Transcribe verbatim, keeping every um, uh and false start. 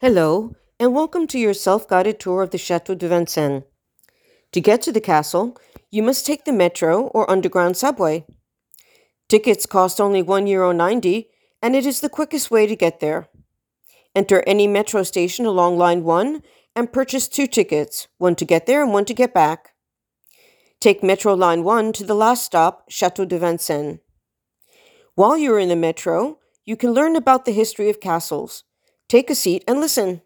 Hello, and welcome to your self-guided tour of the Château de Vincennes. To get to the castle, you must take the metro or underground subway. Tickets cost only one euro ninety, and it is the quickest way to get there. Enter any metro station along line one and purchase two tickets, one to get there and one to get back. Take metro line one to the last stop, Château de Vincennes. While you are in the metro, you can learn about the history of castles. Take a seat and listen.